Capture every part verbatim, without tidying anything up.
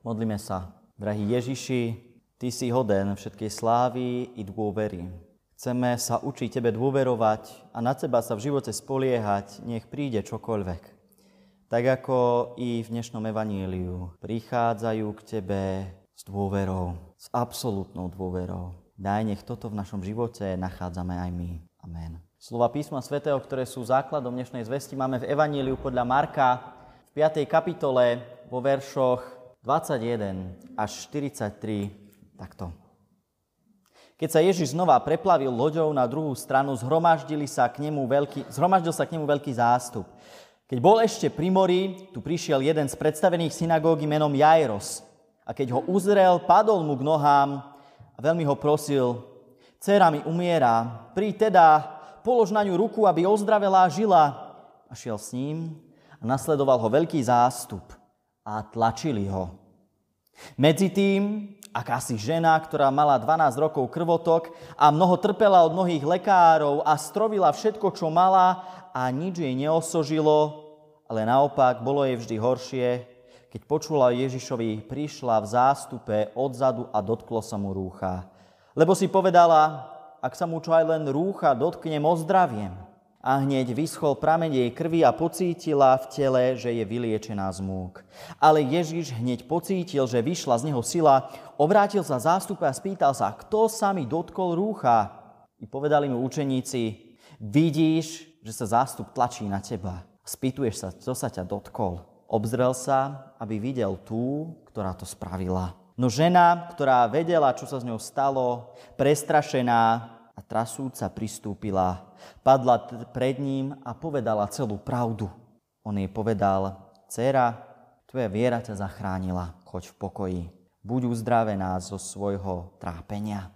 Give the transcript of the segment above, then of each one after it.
Modlíme sa. Drahý Ježiši, Ty si hoden všetkej slávy i dôvery. Chceme sa učiť Tebe dôverovať a na Teba sa v živote spoliehať, nech príde čokoľvek. Tak ako i v dnešnom evaníliu prichádzajú k Tebe s dôverou, s absolútnou dôverou. Daj, nech toto v našom živote nachádzame aj my. Amen. Slova písma svätého, ktoré sú základom dnešnej zvesti, máme v evaníliu podľa Marka v piatej kapitole vo veršoch dvadsaťjeden až štyridsaťtri, takto. Keď sa Ježiš znova preplavil loďou na druhú stranu, zhromaždil sa k nemu veľký, zhromaždil sa k nemu veľký zástup. Keď bol ešte pri mori, tu prišiel jeden z predstavených synagógy menom Jairos. A keď ho uzrel, padol mu k nohám a veľmi ho prosil: Dcéra mi umiera, príď teda, polož na ňu ruku, aby ozdravela a žila. A šiel s ním a nasledoval ho veľký zástup a tlačili ho. Medzi tým, akási žena, ktorá mala dvanásť rokov krvotok a mnoho trpela od mnohých lekárov a strovila všetko, čo mala a nič jej neosožilo, ale naopak bolo jej vždy horšie, keď počula Ježišovi, prišla v zástupe odzadu a dotklo sa mu rúcha. Lebo si povedala, ak sa mu čo aj len rúcha dotknem, ozdraviem. A hneď vyschol prameň jej krvi a pocítila v tele, že je vyliečená z múk. Ale Ježiš hneď pocítil, že vyšla z neho sila, obrátil sa zástupe a spýtal sa, kto sa mi dotkol rúcha? I povedali mu učeníci, vidíš, že sa zástup tlačí na teba. Spýtuješ sa, kto sa ťa dotkol. Obzrel sa, aby videl tú, ktorá to spravila. No žena, ktorá vedela, čo sa s ňou stalo, prestrašená a trasúca pristúpila. Padla t- pred ním a povedala celú pravdu. On jej povedal, dcéra, tvoja viera ťa zachránila, choď v pokoji. Buď uzdravená zo svojho trápenia.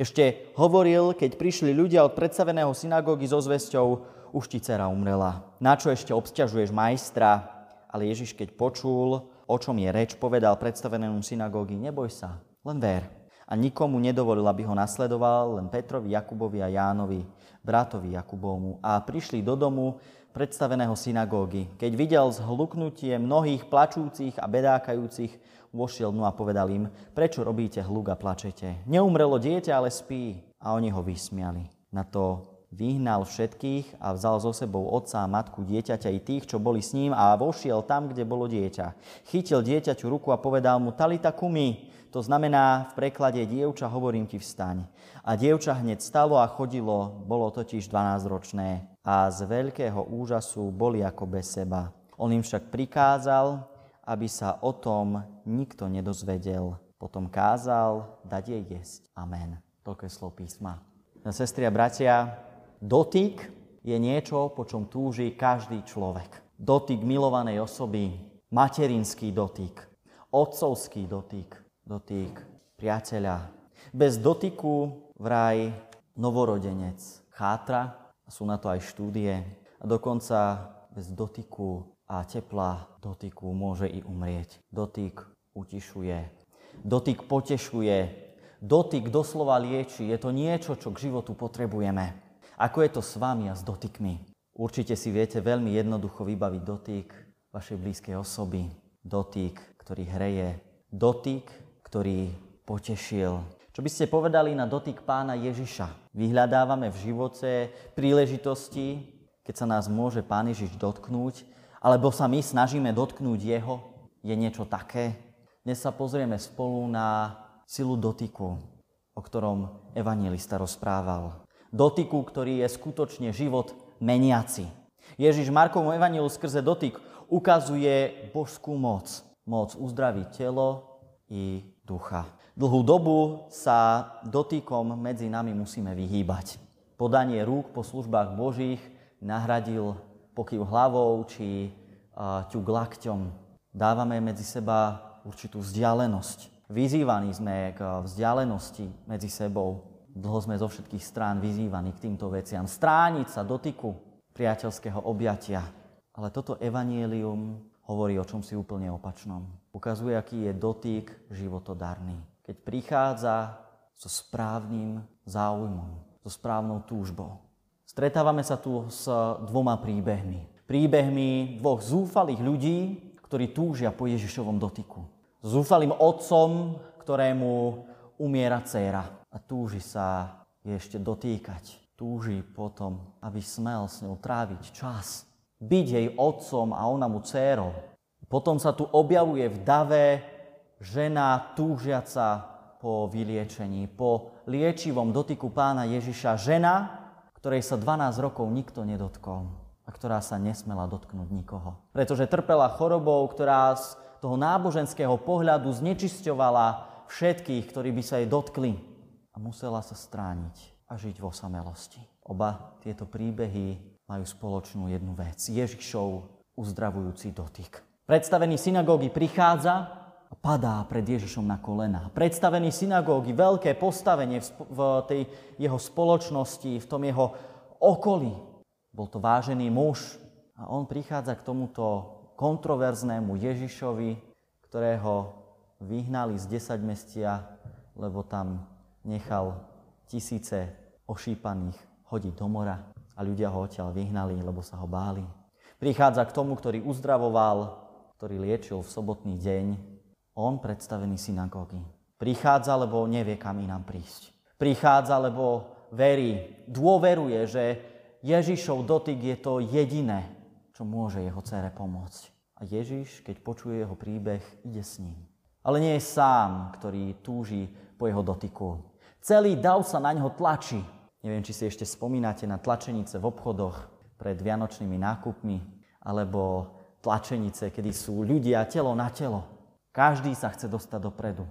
Ešte hovoril, keď prišli ľudia od predstaveného synagógy so zvesťou, už ti dcéra umrela. Na čo ešte obsťažuješ majstra? Ale Ježiš, keď počul, o čom je reč, povedal predstavenému synagógy, neboj sa, len ver. A nikomu nedovolil, aby ho nasledoval, len Petrovi, Jakubovi a Jánovi, bratovi Jakubovmu. A prišli do domu predstaveného synagógy. Keď videl zhluknutie mnohých plačúcich a bedákajúcich, vošiel dnu a povedal im, prečo robíte hluk a plačete? Neumrelo dieťa, ale spí. A oni ho vysmiali. Na to vyhnal všetkých a vzal so sebou otca a matku dieťaťa i tých, čo boli s ním a vošiel tam, kde bolo dieťa. Chytil dieťaťu ruku a povedal mu, Talita kumi, to znamená v preklade dievča, hovorím ti, vstaň. A dievča hneď stalo a chodilo, bolo totiž dvanásťročné a z veľkého úžasu boli ako bez seba. On im však prikázal, aby sa o tom nikto nedozvedel. Potom kázal dať jej jesť. Amen. Toľko je slov písma. Sestri a bratia, dotyk je niečo, po čom túži každý človek. Dotyk milovanej osoby, materinský dotyk, otcovský dotyk, dotyk priateľa. Bez dotyku vraj novorodenec chátra, a sú na to aj štúdie, a dokonca bez dotyku a tepla dotyku môže i umrieť. Dotyk utišuje, dotyk potešuje, dotyk doslova lieči, je to niečo, čo k životu potrebujeme. Ako je to s vami a s dotykmi? Určite si viete veľmi jednoducho vybaviť dotyk vašej blízkej osoby. Dotyk, ktorý hreje. Dotyk, ktorý potešil. Čo by ste povedali na dotyk Pána Ježiša? Vyhľadávame v živote príležitosti, keď sa nás môže Pán Ježiš dotknúť, alebo sa my snažíme dotknúť Jeho. Je niečo také? Dnes sa pozrieme spolu na silu dotyku, o ktorom evanjelista rozprával. Dotyku, ktorý je skutočne život meniaci. Ježiš Markovom evanjeliu skrze dotyk ukazuje božskú moc. Moc uzdraviť telo i ducha. Dlhú dobu sa dotykom medzi nami musíme vyhýbať. Podanie rúk po službách božích nahradil pokyv hlavou či uh, ťuk lakťom. Dávame medzi seba určitú vzdialenosť. Vyzývaní sme k vzdialenosti medzi sebou. Dlho sme zo všetkých strán vyzývaní k týmto veciam. Strániť sa dotyku priateľského objatia. Ale toto evanjelium hovorí o čom si úplne opačnom. Ukazuje, aký je dotyk životodarný. Keď prichádza so správnym záujmom, so správnou túžbou. Stretávame sa tu s dvoma príbehmi. Príbehmi dvoch zúfalých ľudí, ktorí túžia po Ježišovom dotyku. zúfalým otcom, ktorému umiera dcéra a túži sa jej ešte dotýkať. Túži potom, aby smel s ňou tráviť čas, byť jej otcom a ona mu dcérou. Potom sa tu objavuje v dave žena túžiaca po vyliečení, po liečivom dotyku Pána Ježiša. Žena, ktorej sa dvanásť rokov nikto nedotkol a ktorá sa nesmela dotknúť nikoho. Pretože trpela chorobou, ktorá z toho náboženského pohľadu znečisťovala všetkých, ktorí by sa jej dotkli, a musela sa strániť a žiť vo samelosti. Oba tieto príbehy majú spoločnú jednu vec. Ježišov uzdravujúci dotyk. Predstavený synagógy prichádza a padá pred Ježišom na kolená. Predstavený synagógy, veľké postavenie v tej jeho spoločnosti, v tom jeho okolí. Bol to vážený muž a on prichádza k tomuto kontroverznému Ježišovi, ktorého vyhnali z desaťmestia, lebo tam nechal tisíce ošípaných hodiť do mora a ľudia ho odtiaľ vyhnali, lebo sa ho báli. Prichádza k tomu, ktorý uzdravoval, ktorý liečil v sobotný deň. On predstavený synagógy. Prichádza, lebo nevie, kam inám prísť. Prichádza, lebo verí, dôveruje, že Ježišov dotyk je to jediné, čo môže jeho dcére pomôcť. A Ježiš, keď počuje jeho príbeh, ide s ním. Ale nie je sám, ktorý túži po jeho dotyku. Celý dav sa na ňo tlačí. Neviem, či si ešte spomínate na tlačenice v obchodoch pred vianočnými nákupmi, alebo tlačenice, kedy sú ľudia telo na telo. Každý sa chce dostať dopredu.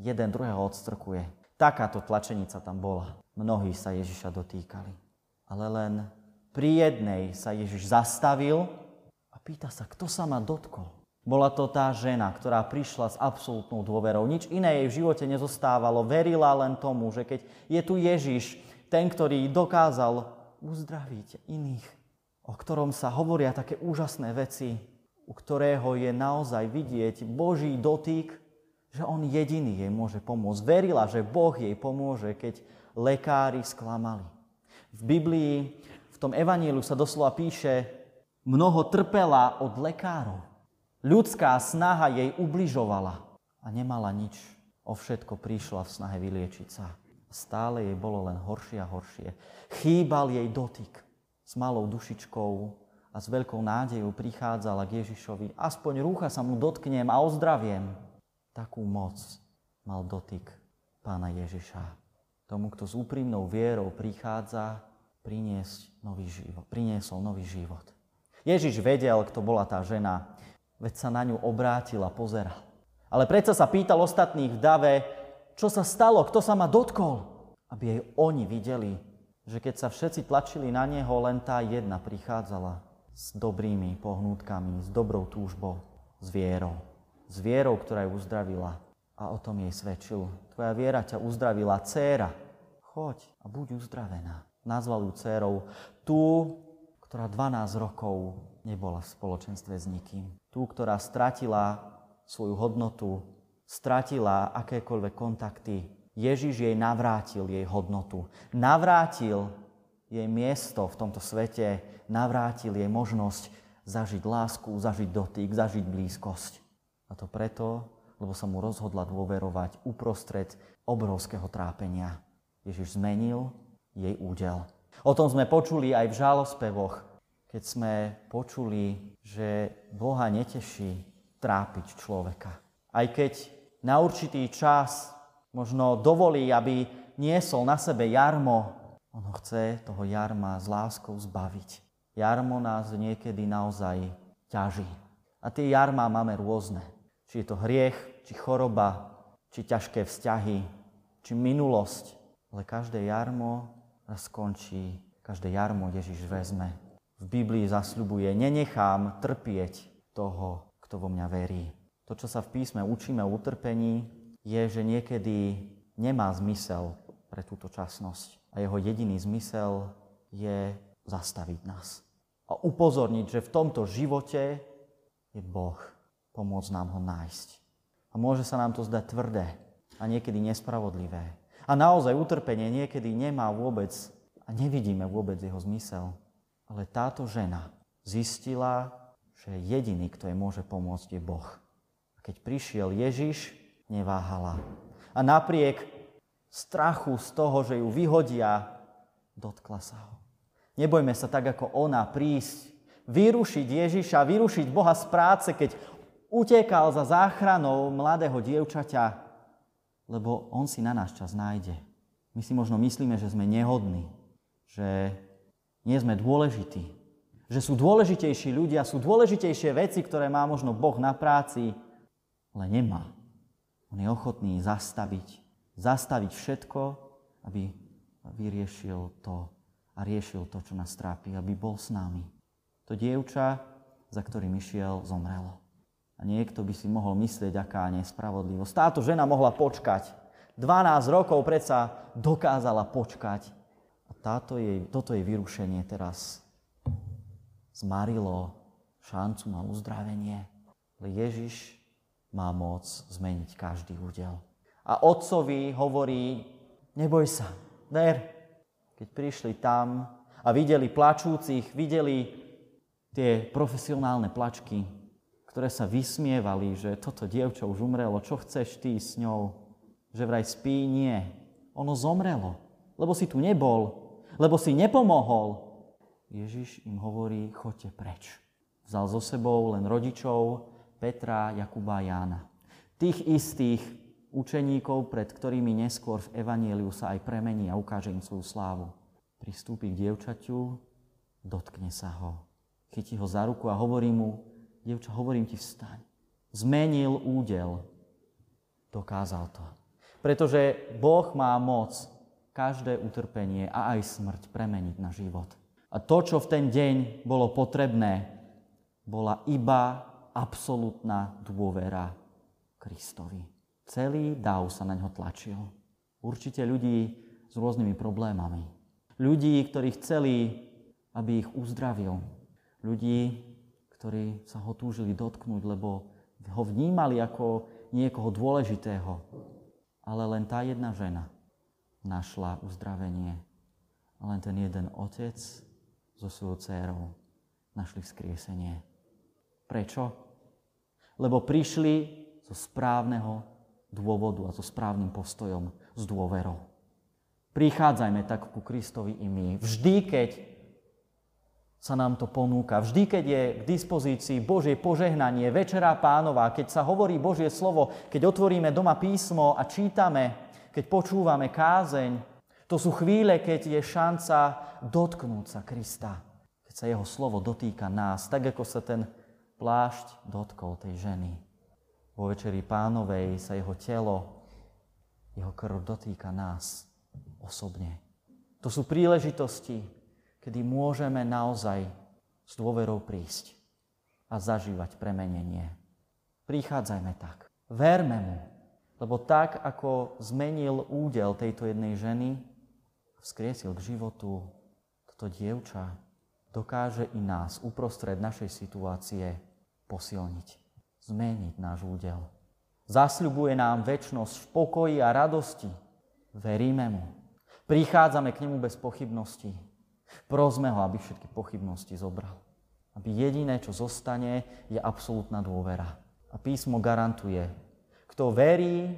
Jeden druhého odstrkuje. Takáto tlačenica tam bola. Mnohí sa Ježiša dotýkali. Ale len pri jednej sa Ježiš zastavil a pýta sa, kto sa ma dotkol. Bola to tá žena, ktorá prišla s absolútnou dôverou. Nič iné jej v živote nezostávalo. Verila len tomu, že keď je tu Ježiš, ten, ktorý dokázal uzdraviť iných, o ktorom sa hovoria také úžasné veci, u ktorého je naozaj vidieť Boží dotyk, že on jediný jej môže pomôcť. Verila, že Boh jej pomôže, keď lekári sklamali. V Biblii, v tom evaníliu sa doslova píše, mnoho trpela od lekárov. Ľudská snaha jej ubližovala a nemala nič. O všetko prišla v snahe vyliečiť sa. Stále jej bolo len horšie a horšie. Chýbal jej dotyk. S malou dušičkou a s veľkou nádejou prichádzala k Ježišovi. Aspoň rúcha sa mu dotknem a ozdraviem. Takú moc mal dotyk Pána Ježiša. Tomu, kto s úprimnou vierou prichádza, priniesť nový život, priniesol nový život. Ježiš vedel, kto bola tá žena, veď sa na ňu obrátil a pozeral. Ale predsa sa pýtal ostatných v dave, čo sa stalo, kto sa ma dotkol, aby jej oni videli, že keď sa všetci tlačili na neho, len tá jedna prichádzala s dobrými pohnútkami, s dobrou túžbou, s vierou. S vierou, ktorá ju uzdravila. A o tom jej svedčil. Tvoja viera ťa uzdravila, dcéra. Choď a buď uzdravená. Nazval ju dcérou tú, ktorá dvanásť rokov nebola v spoločenstve s nikým. Tú, ktorá stratila svoju hodnotu, stratila akékoľvek kontakty. Ježiš jej navrátil jej hodnotu. Navrátil jej miesto v tomto svete, navrátil jej možnosť zažiť lásku, zažiť dotyk, zažiť blízkosť. A to preto, lebo sa mu rozhodla dôverovať uprostred obrovského trápenia. Ježiš zmenil jej údel. O tom sme počuli aj v žalospevoch, keď sme počuli, že Boha neteší trápiť človeka. Aj keď na určitý čas možno dovolí, aby niesol na sebe jarmo, on ho chce toho jarma s láskou zbaviť. Jarmo nás niekedy naozaj ťaží. A tie jarma máme rôzne. Či je to hriech, či choroba, či ťažké vzťahy, či minulosť. Ale každé jarmo raz skončí. Každé jarmo Ježiš vezme. V Biblii zasľubuje, nenechám trpieť toho, kto vo mňa verí. To, čo sa v písme učíme o utrpení, je, že niekedy nemá zmysel pre túto časnosť. A jeho jediný zmysel je zastaviť nás. A upozorniť, že v tomto živote je Boh. Pomôcť nám ho nájsť. A môže sa nám to zdať tvrdé a niekedy nespravodlivé. A naozaj utrpenie niekedy nemá vôbec a nevidíme vôbec jeho zmysel. Ale táto žena zistila, že jediný, kto jej môže pomôcť, je Boh. A Keď prišiel Ježiš, neváhala. A napriek strachu z toho, že ju vyhodia, dotkla sa ho. Nebojme sa tak, ako ona, prísť, vyrušiť Ježiša, vyrušiť Boha z práce, keď utekal za záchranou mladého dievčaťa, lebo on si na náš čas nájde. My si možno myslíme, že sme nehodní, že nie sme dôležití, že sú dôležitejší ľudia, sú dôležitejšie veci, ktoré má možno Boh na práci, ale nemá. On je ochotný zastaviť, zastaviť všetko, aby vyriešil to a riešil to, čo nás trápi, aby bol s nami. To dievča, za ktorým išiel, zomrelo. A niekto by si mohol myslieť, aká nespravodlivosť. Táto žena mohla počkať. dvanásť rokov predsa dokázala počkať. A táto jej, toto jej vyrušenie teraz zmarilo šancu na uzdravenie. Ale Ježiš má moc zmeniť každý údel. A otcovi hovorí, neboj sa, ver. Keď prišli tam a videli plačúcich, videli tie profesionálne plačky, ktoré sa vysmievali, že toto dievča už umrelo, čo chceš ty s ňou? Že vraj spí? Nie. Ono zomrelo, lebo si tu nebol, lebo si nepomohol. Ježiš im hovorí, choďte preč. Vzal so sebou len rodičov Petra, Jakuba a Jána. Tých istých učeníkov, pred ktorými neskôr v evanjeliu sa aj premení a ukáže im svoju slávu. Pristúpi k dievčaťu, dotkne sa ho. Chytí ho za ruku a hovorí mu, dievča, hovorím ti, vstaň. Zmenil údel. Dokázal to. Pretože Boh má moc každé utrpenie a aj smrť premeniť na život. A to, čo v ten deň bolo potrebné, bola iba absolútna dôvera Kristovi. Celý dav sa na ňo tlačil. Určite ľudí s rôznymi problémami. Ľudí, ktorí chceli, aby ich uzdravil. Ľudí, ktorí sa ho túžili dotknúť, lebo ho vnímali ako niekoho dôležitého. Ale len tá jedna žena našla uzdravenie. A len ten jeden otec so svojou dcérou našli vzkriesenie. Prečo? Lebo prišli zo správneho dôvodu a so správnym postojom, s dôverou. Prichádzajme tak ku Kristovi i my. Vždy, keď sa nám to ponúka, vždy, keď je k dispozícii Božie požehnanie, Večera Pánova, keď sa hovorí Božie slovo, keď otvoríme doma písmo a čítame, keď počúvame kázeň, to sú chvíle, keď je šanca dotknúť sa Krista. Keď sa jeho slovo dotýka nás, tak ako sa ten plášť dotkol tej ženy. Vo Večeri Pánovej sa jeho telo, jeho krv dotýka nás osobne. To sú príležitosti, kedy môžeme naozaj s dôverou prísť a zažívať premenenie. Prichádzajme tak. Verme mu, lebo tak, ako zmenil údel tejto jednej ženy, vzkriesil k životu toto dievča, dokáže i nás uprostred našej situácie posilniť, zmeniť náš údel. Zasľubuje nám večnosť v pokoji a radosti. Veríme mu. Prichádzame k nemu bez pochybností. Prosme ho, aby všetky pochybnosti zobral. Aby jediné, čo zostane, je absolútna dôvera. A písmo garantuje, kto verí,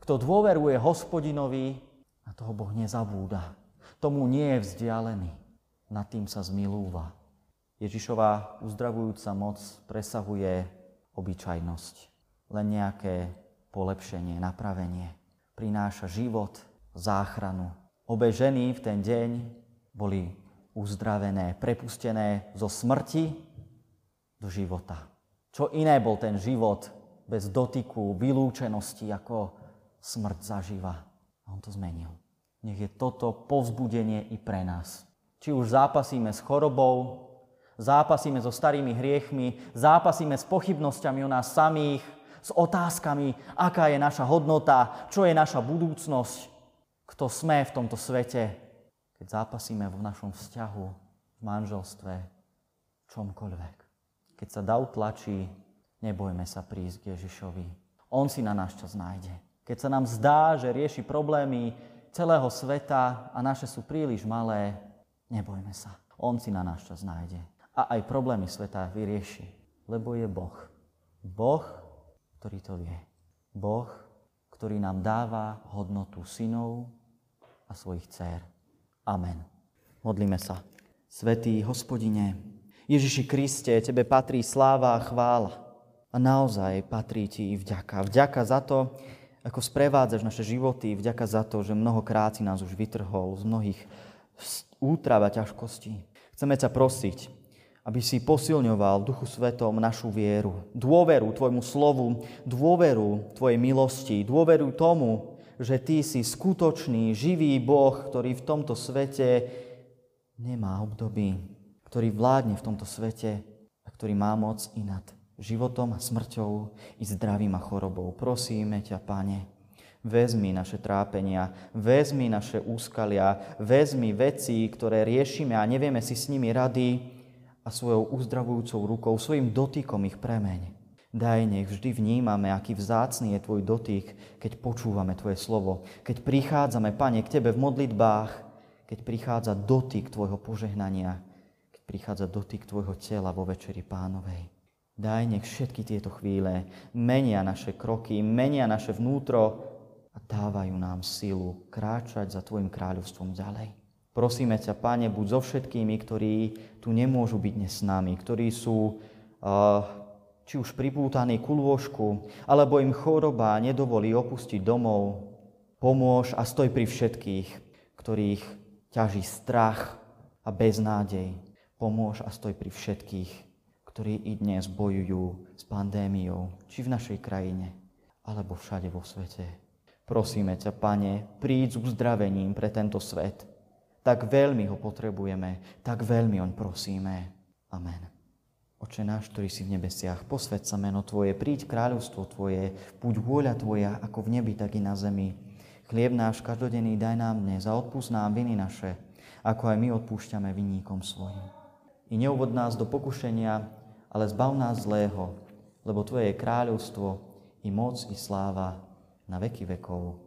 kto dôveruje Hospodinovi, na toho Boh nezabúda. Tomu nie je vzdialený. Nad tým sa zmilúva. Ježišová uzdravujúca moc presahuje obyčajnosť. Len nejaké polepšenie, napravenie. Prináša život, záchranu. Obe ženy v ten deň boli uzdravené, prepustené zo smrti do života. Čo iné bol ten život bez dotyku, vylúčenosti ako smrť zaživa. A on to zmenil. Nech je toto povzbudenie i pre nás. Či už zápasíme s chorobou, zápasíme so starými hriechmi, zápasíme s pochybnosťami o nás samých, s otázkami, aká je naša hodnota, čo je naša budúcnosť, kto sme v tomto svete, keď zápasíme v našom vzťahu, v manželstve, v čomkoľvek. Keď sa dav tlačí, nebojme sa prísť k Ježišovi. On si na náš čas nájde. Keď sa nám zdá, že rieši problémy celého sveta a naše sú príliš malé, nebojme sa. On si na náš čas nájde. A aj problémy sveta vyrieši. Lebo je Boh. Boh, ktorý to vie. Boh, ktorý nám dáva hodnotu synov a svojich dcér. Amen. Modlíme sa. Svätý Hospodine, Ježiši Kriste, Tebe patrí sláva a chvála. A naozaj patrí Ti vďaka. Vďaka za to, ako sprevádzaš naše životy, vďaka za to, že mnohokrát si nás už vytrhol z mnohých útrav a ťažkostí. Chceme ťa prosiť, aby si posilňoval v Duchu Svätom našu vieru, dôveru Tvojmu slovu, dôveru Tvojej milosti, dôveru tomu, že Ty si skutočný, živý Boh, ktorý v tomto svete nemá období, ktorý vládne v tomto svete a ktorý má moc i nad životom a smrťou i zdravím a chorobou. Prosíme ťa, Pane, vezmi naše trápenia, vezmi naše úskalia, vezmi veci, ktoré riešime a nevieme si s nimi rady, a svojou uzdravujúcou rukou, svojim dotykom ich premeň. Daj, nech vždy vnímame, aký vzácny je Tvoj dotyk, keď počúvame Tvoje slovo, keď prichádzame, Pane, k Tebe v modlitbách, keď prichádza dotyk Tvojho požehnania, keď prichádza dotyk Tvojho tela vo večeri Pánovej. Daj, nech všetky tieto chvíle menia naše kroky, menia naše vnútro a dávajú nám silu kráčať za Tvojim kráľovstvom ďalej. Prosíme ťa, Pane, buď so všetkými, ktorí tu nemôžu byť dnes s nami, ktorí sú uh, či už pripútaní ku lôžku, alebo im choroba nedovolí opustiť domov. Pomôž a stoj pri všetkých, ktorých ťaží strach a beznádej. Pomôž a stoj pri všetkých, ktorí i dnes bojujú s pandémiou, či v našej krajine, alebo všade vo svete. Prosíme ťa, Pane, príď s uzdravením pre tento svet. Tak veľmi ho potrebujeme, tak veľmi oň prosíme. Amen. Oče náš, ktorý si v nebesiach, posväť sa meno Tvoje, príď kráľovstvo Tvoje, buď vôľa Tvoja, ako v nebi, tak i na zemi. Chlieb náš každodenný daj nám dnes a odpúsť nám viny naše, ako aj my odpúšťame vinníkom svojim. I neuvod nás do pokušenia, ale zbav nás zlého, lebo Tvoje je kráľovstvo, i moc, i sláva, na veky vekov.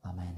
Amen.